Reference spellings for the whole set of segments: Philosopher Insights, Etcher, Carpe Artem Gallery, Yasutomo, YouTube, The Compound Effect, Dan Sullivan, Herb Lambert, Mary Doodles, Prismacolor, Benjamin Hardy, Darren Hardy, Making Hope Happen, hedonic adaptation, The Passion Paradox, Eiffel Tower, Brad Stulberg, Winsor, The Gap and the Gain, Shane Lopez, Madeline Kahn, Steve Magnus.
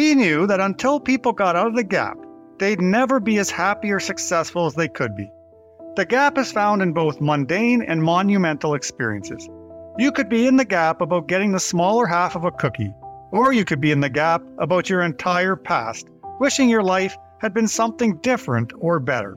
He knew that until people got out of the gap, they'd never be as happy or successful as they could be. The gap is found in both mundane and monumental experiences. You could be in the gap about getting the smaller half of a cookie, or you could be in the gap about your entire past, wishing your life had been something different or better.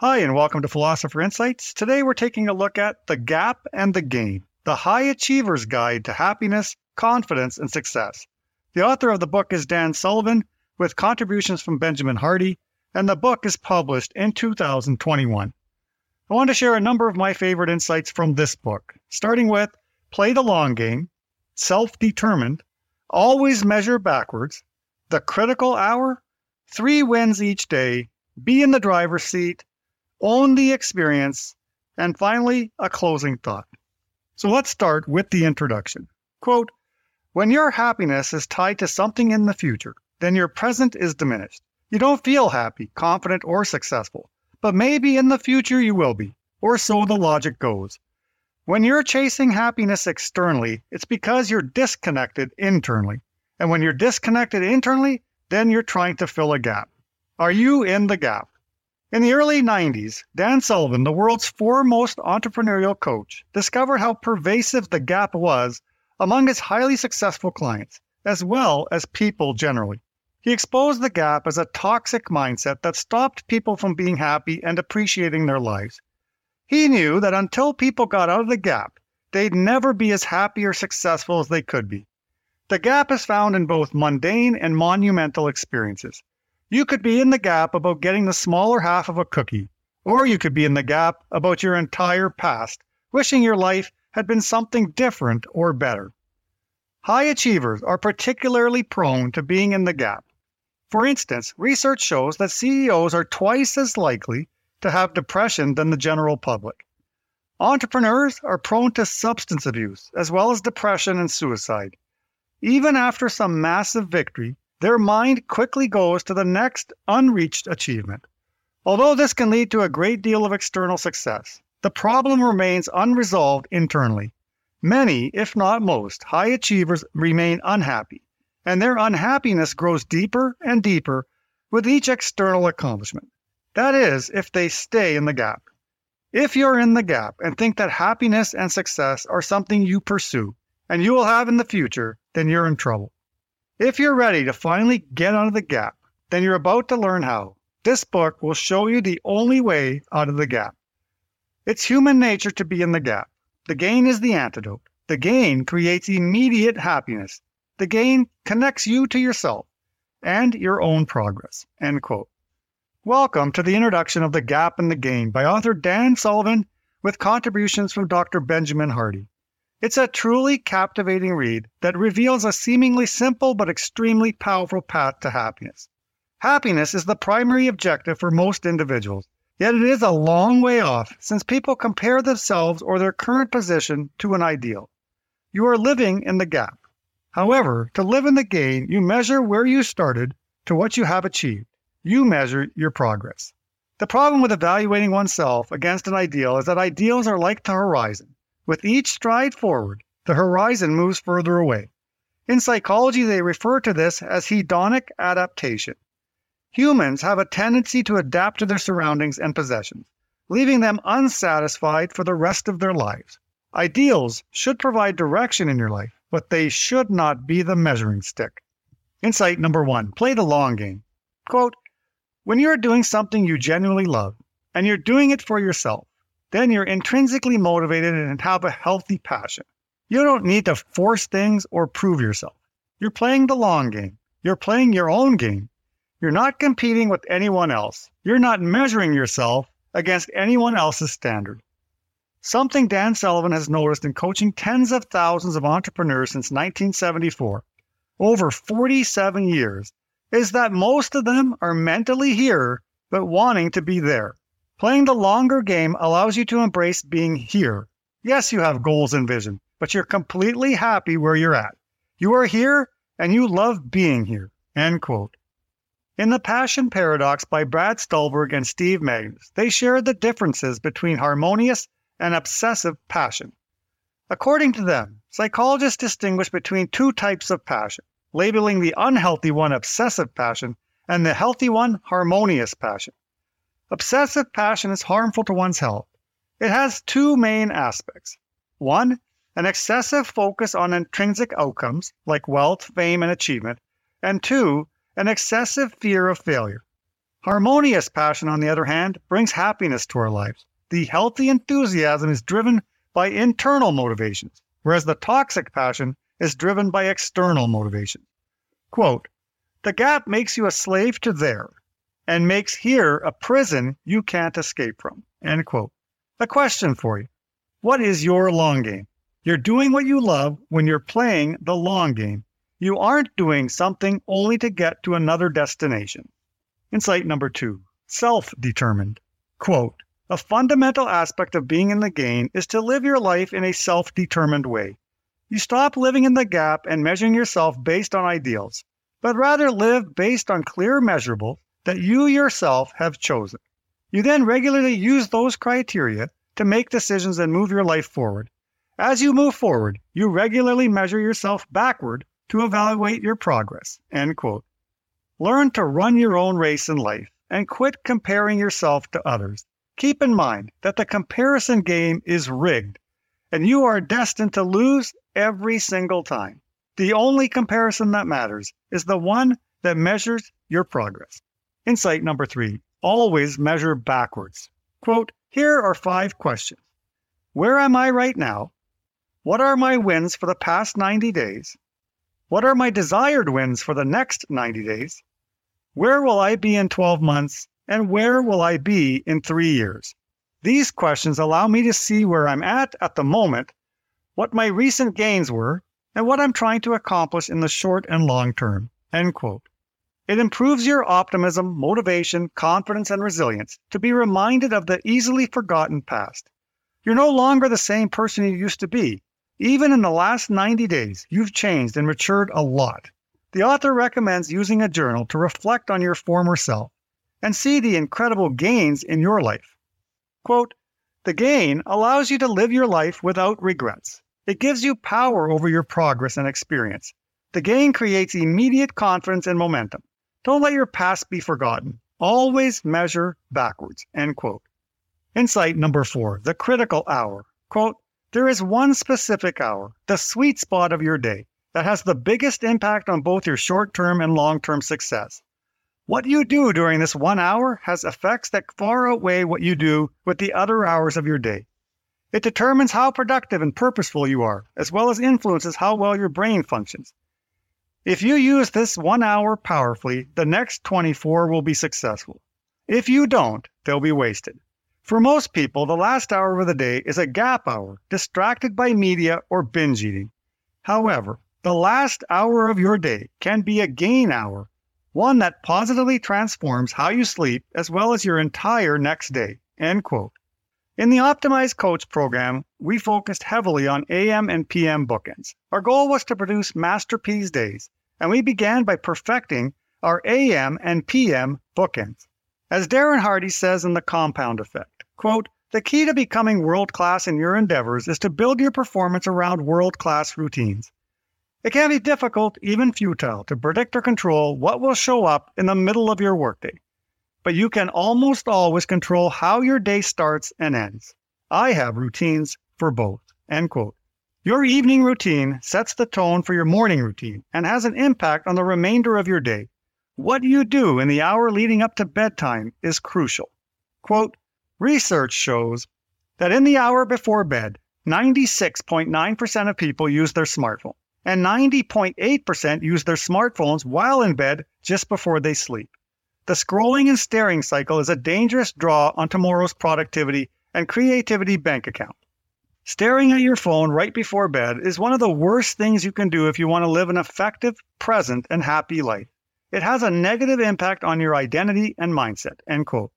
Hi, and welcome to Philosopher Insights. Today we're taking a look at The Gap and the Gain, the high achiever's guide to happiness, confidence, and success. The author of the book is Dan Sullivan, with contributions from Benjamin Hardy, and the book is published in 2021. I want to share a number of my favorite insights from this book, starting with play the long game, self-determined, always measure backwards, the critical hour, 3 wins each day, be in the driver's seat, own the experience, and finally, a closing thought. So let's start with the introduction. Quote, "When your happiness is tied to something in the future, then your present is diminished. You don't feel happy, confident, or successful, but maybe in the future you will be, or so the logic goes. When you're chasing happiness externally, it's because you're disconnected internally. And when you're disconnected internally, then you're trying to fill a gap. Are you in the gap?" In the early 90s, Dan Sullivan, the world's foremost entrepreneurial coach, discovered how pervasive the gap was among his highly successful clients, as well as people generally. He exposed the gap as a toxic mindset that stopped people from being happy and appreciating their lives. He knew that until people got out of the gap, they'd never be as happy or successful as they could be. The gap is found in both mundane and monumental experiences. You could be in the gap about getting the smaller half of a cookie, or you could be in the gap about your entire past, wishing your life had been something different or better. High achievers are particularly prone to being in the gap. For instance, research shows that CEOs are twice as likely to have depression than the general public. Entrepreneurs are prone to substance abuse, as well as depression and suicide. Even after some massive victory, their mind quickly goes to the next unreached achievement. Although this can lead to a great deal of external success, the problem remains unresolved internally. Many, if not most, high achievers remain unhappy, and their unhappiness grows deeper and deeper with each external accomplishment. That is, if they stay in the gap. If you're in the gap and think that happiness and success are something you pursue and you will have in the future, then you're in trouble. If you're ready to finally get out of the gap, then you're about to learn how. This book will show you the only way out of the gap. It's human nature to be in the gap. The gain is the antidote. The gain creates immediate happiness. The gain connects you to yourself and your own progress. End quote. Welcome to the introduction of The Gap and the Gain by author Dan Sullivan with contributions from Dr. Benjamin Hardy. It's a truly captivating read that reveals a seemingly simple but extremely powerful path to happiness. Happiness is the primary objective for most individuals, yet it is a long way off since people compare themselves or their current position to an ideal. You are living in the gap. However, to live in the gain, you measure where you started to what you have achieved. You measure your progress. The problem with evaluating oneself against an ideal is that ideals are like the horizon. With each stride forward, the horizon moves further away. In psychology, they refer to this as hedonic adaptation. Humans have a tendency to adapt to their surroundings and possessions, leaving them unsatisfied for the rest of their lives. Ideals should provide direction in your life, but they should not be the measuring stick. Insight number 1, play the long game. Quote, "When you're doing something you genuinely love, and you're doing it for yourself, then you're intrinsically motivated and have a healthy passion. You don't need to force things or prove yourself. You're playing the long game. You're playing your own game. You're not competing with anyone else. You're not measuring yourself against anyone else's standard." Something Dan Sullivan has noticed in coaching tens of thousands of entrepreneurs since 1974, over 47 years, is that most of them are mentally here, but wanting to be there. Playing the longer game allows you to embrace being here. Yes, you have goals and vision, but you're completely happy where you're at. You are here, and you love being here." End quote. In The Passion Paradox by Brad Stulberg and Steve Magnus, they shared the differences between harmonious and obsessive passion. According to them, psychologists distinguish between two types of passion, labeling the unhealthy one obsessive passion and the healthy one harmonious passion. Obsessive passion is harmful to one's health. It has two main aspects. One, an excessive focus on intrinsic outcomes like wealth, fame, and achievement. And two, an excessive fear of failure. Harmonious passion, on the other hand, brings happiness to our lives. The healthy enthusiasm is driven by internal motivations, whereas the toxic passion is driven by external motivations. Quote, "The gap makes you a slave to there, and makes here a prison you can't escape from." End quote. A question for you. What is your long game? You're doing what you love when you're playing the long game. You aren't doing something only to get to another destination. Insight number 2, self-determined. Quote, "A fundamental aspect of being in the gain is to live your life in a self-determined way. You stop living in the gap and measuring yourself based on ideals, but rather live based on clear measurable that you yourself have chosen. You then regularly use those criteria to make decisions and move your life forward. As you move forward, you regularly measure yourself backward to evaluate your progress." End quote. Learn to run your own race in life and quit comparing yourself to others. Keep in mind that the comparison game is rigged, and you are destined to lose every single time. The only comparison that matters is the one that measures your progress. Insight number 3, always measure backwards. Quote, "Here are 5 questions. Where am I right now? What are my wins for the past 90 days? What are my desired wins for the next 90 days? Where will I be in 12 months? And where will I be in 3 years? These questions allow me to see where I'm at the moment, what my recent gains were, and what I'm trying to accomplish in the short and long term." End quote. It improves your optimism, motivation, confidence, and resilience to be reminded of the easily forgotten past. You're no longer the same person you used to be. Even in the last 90 days, you've changed and matured a lot. The author recommends using a journal to reflect on your former self and see the incredible gains in your life. Quote, "The gain allows you to live your life without regrets. It gives you power over your progress and experience. The gain creates immediate confidence and momentum. Don't let your past be forgotten. Always measure backwards." End quote. Insight number 4, the critical hour. Quote, "There is one specific hour, the sweet spot of your day, that has the biggest impact on both your short-term and long-term success. What you do during this 1 hour has effects that far outweigh what you do with the other hours of your day. It determines how productive and purposeful you are, as well as influences how well your brain functions. If you use this 1 hour powerfully, the next 24 will be successful. If you don't, they'll be wasted. For most people, the last hour of the day is a gap hour, distracted by media or binge eating. However, the last hour of your day can be a gain hour, one that positively transforms how you sleep as well as your entire next day." End quote. In the Optimized Coach program, we focused heavily on AM and PM bookends. Our goal was to produce masterpiece days, and we began by perfecting our AM and PM bookends. As Darren Hardy says in The Compound Effect, quote, "The key to becoming world-class in your endeavors is to build your performance around world-class routines. It can be difficult, even futile, to predict or control what will show up in the middle of your workday, but you can almost always control how your day starts and ends. I have routines for both." End quote. Your evening routine sets the tone for your morning routine and has an impact on the remainder of your day. What you do in the hour leading up to bedtime is crucial. Quote, "Research shows that in the hour before bed, 96.9% of people use their smartphone, and 90.8% use their smartphones while in bed just before they sleep. The scrolling and staring cycle is a dangerous draw on tomorrow's productivity and creativity bank account. Staring at your phone right before bed is one of the worst things you can do if you want to live an effective, present, and happy life. It has a negative impact on your identity and mindset, end quote.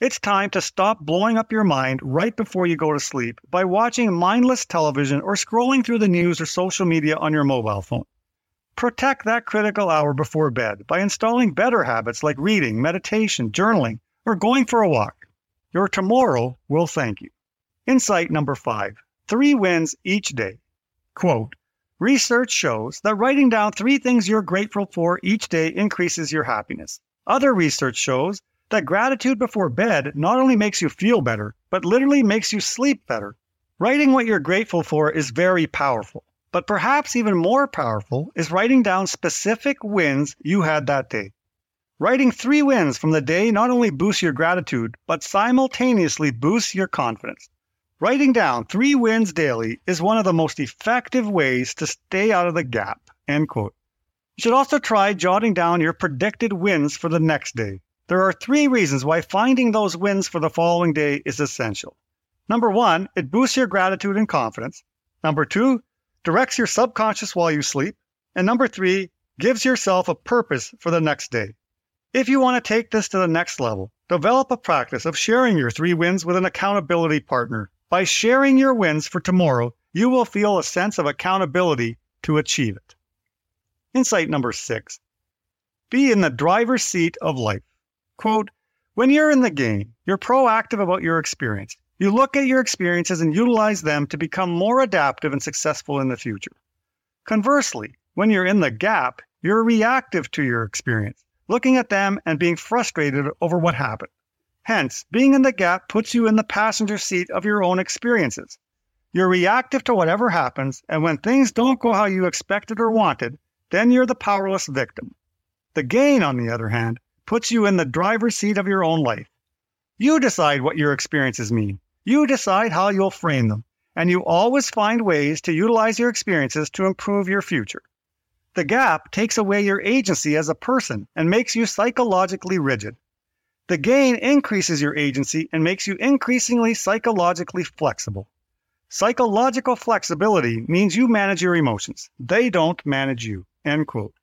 It's time to stop blowing up your mind right before you go to sleep by watching mindless television or scrolling through the news or social media on your mobile phone. Protect that critical hour before bed by installing better habits like reading, meditation, journaling, or going for a walk. Your tomorrow will thank you. Insight number 5, 3 wins each day. Quote, research shows that writing down 3 things you're grateful for each day increases your happiness. Other research shows that gratitude before bed not only makes you feel better, but literally makes you sleep better. Writing what you're grateful for is very powerful, but perhaps even more powerful is writing down specific wins you had that day. Writing 3 wins from the day not only boosts your gratitude, but simultaneously boosts your confidence. Writing down 3 wins daily is one of the most effective ways to stay out of the gap, end quote. You should also try jotting down your predicted wins for the next day. There are 3 reasons why finding those wins for the following day is essential. Number 1, it boosts your gratitude and confidence. Number 2, directs your subconscious while you sleep. And number 3, gives yourself a purpose for the next day. If you want to take this to the next level, develop a practice of sharing your 3 wins with an accountability partner. By sharing your wins for tomorrow, you will feel a sense of accountability to achieve it. Insight number 6. Be in the driver's seat of life. Quote, when you're in the game, you're proactive about your experience. You look at your experiences and utilize them to become more adaptive and successful in the future. Conversely, when you're in the gap, you're reactive to your experience, looking at them and being frustrated over what happened. Hence, being in the gap puts you in the passenger seat of your own experiences. You're reactive to whatever happens, and when things don't go how you expected or wanted, then you're the powerless victim. The gain, on the other hand, puts you in the driver's seat of your own life. You decide what your experiences mean. You decide how you'll frame them, and you always find ways to utilize your experiences to improve your future. The gap takes away your agency as a person and makes you psychologically rigid. The gain increases your agency and makes you increasingly psychologically flexible. Psychological flexibility means you manage your emotions. They don't manage you, end quote.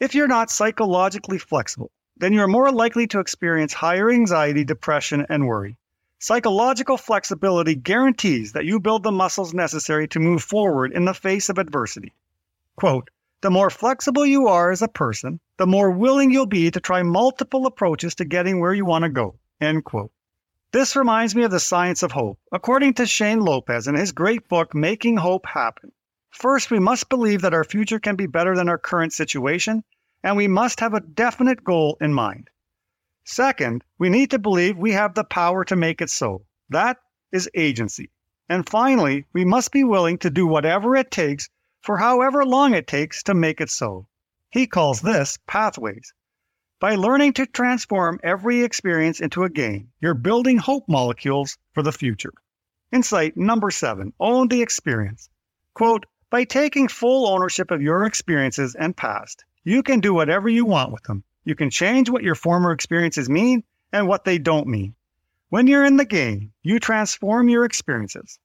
If you're not psychologically flexible, then you're more likely to experience higher anxiety, depression, and worry. Psychological flexibility guarantees that you build the muscles necessary to move forward in the face of adversity. Quote, the more flexible you are as a person, the more willing you'll be to try multiple approaches to getting where you want to go, end quote. This reminds me of the science of hope. According to Shane Lopez in his great book, Making Hope Happen, first, we must believe that our future can be better than our current situation, and we must have a definite goal in mind. Second, we need to believe we have the power to make it so. That is agency. And finally, we must be willing to do whatever it takes for however long it takes to make it so. He calls this pathways. By learning to transform every experience into a gain, you're building hope molecules for the future. Insight number 7, own the experience. Quote, by taking full ownership of your experiences and past, you can do whatever you want with them. You can change what your former experiences mean and what they don't mean. When you're in the game, you transform your experiences.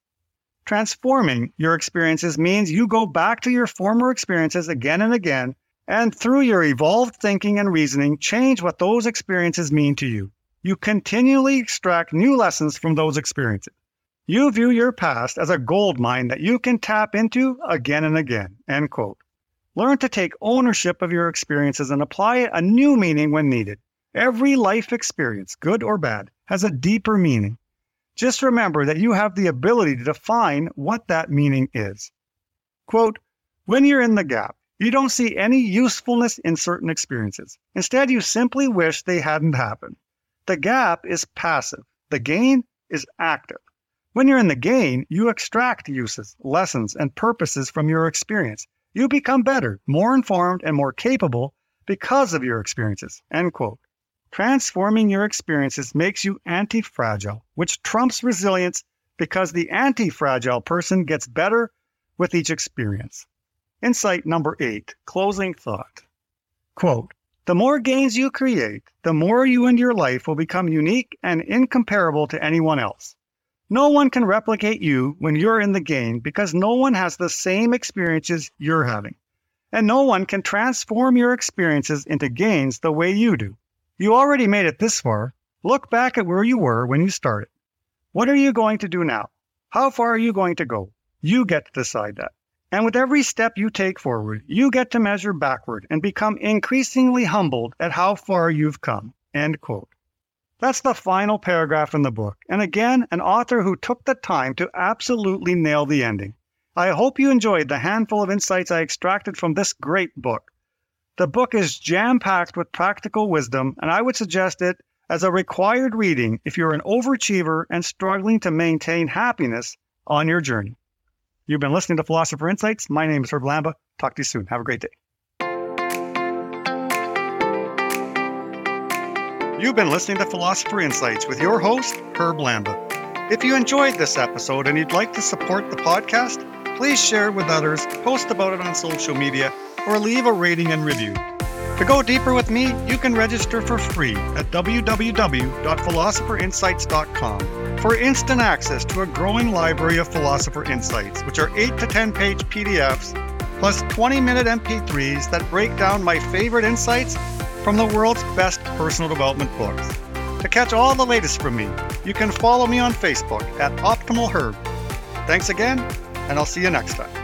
Transforming your experiences means you go back to your former experiences again and again, and through your evolved thinking and reasoning, change what those experiences mean to you. You continually extract new lessons from those experiences. You view your past as a gold mine that you can tap into again and again, end quote. Learn to take ownership of your experiences and apply a new meaning when needed. Every life experience, good or bad, has a deeper meaning. Just remember that you have the ability to define what that meaning is. Quote, when you're in the gap, you don't see any usefulness in certain experiences. Instead, you simply wish they hadn't happened. The gap is passive. The gain is active. When you're in the gain, you extract uses, lessons, and purposes from your experience. You become better, more informed, and more capable because of your experiences, end quote. Transforming your experiences makes you anti-fragile, which trumps resilience because the anti-fragile person gets better with each experience. Insight number 8, closing thought. Quote, the more gains you create, the more you and your life will become unique and incomparable to anyone else. No one can replicate you when you're in the gain because no one has the same experiences you're having. and no one can transform your experiences into gains the way you do. You already made it this far. Look back at where you were when you started. What are you going to do now? How far are you going to go? You get to decide that. And with every step you take forward, you get to measure backward and become increasingly humbled at how far you've come." End quote. That's the final paragraph in the book, and again, an author who took the time to absolutely nail the ending. I hope you enjoyed the handful of insights I extracted from this great book. The book is jam-packed with practical wisdom, and I would suggest it as a required reading if you're an overachiever and struggling to maintain happiness on your journey. You've been listening to Philosopher Insights. My name is Herb Lambert. Talk to you soon. Have a great day. You've been listening to Philosopher Insights with your host, Herb Lamba. If you enjoyed this episode and you'd like to support the podcast, please share it with others, post about it on social media, or leave a rating and review. To go deeper with me, you can register for free at www.philosopherinsights.com for instant access to a growing library of Philosopher Insights, which are 8 to 10-page PDFs, plus 20-minute MP3s that break down my favorite insights from the world's best personal development books. To catch all the latest from me, you can follow me on Facebook at Optimal Herb. Thanks again, and I'll see you next time.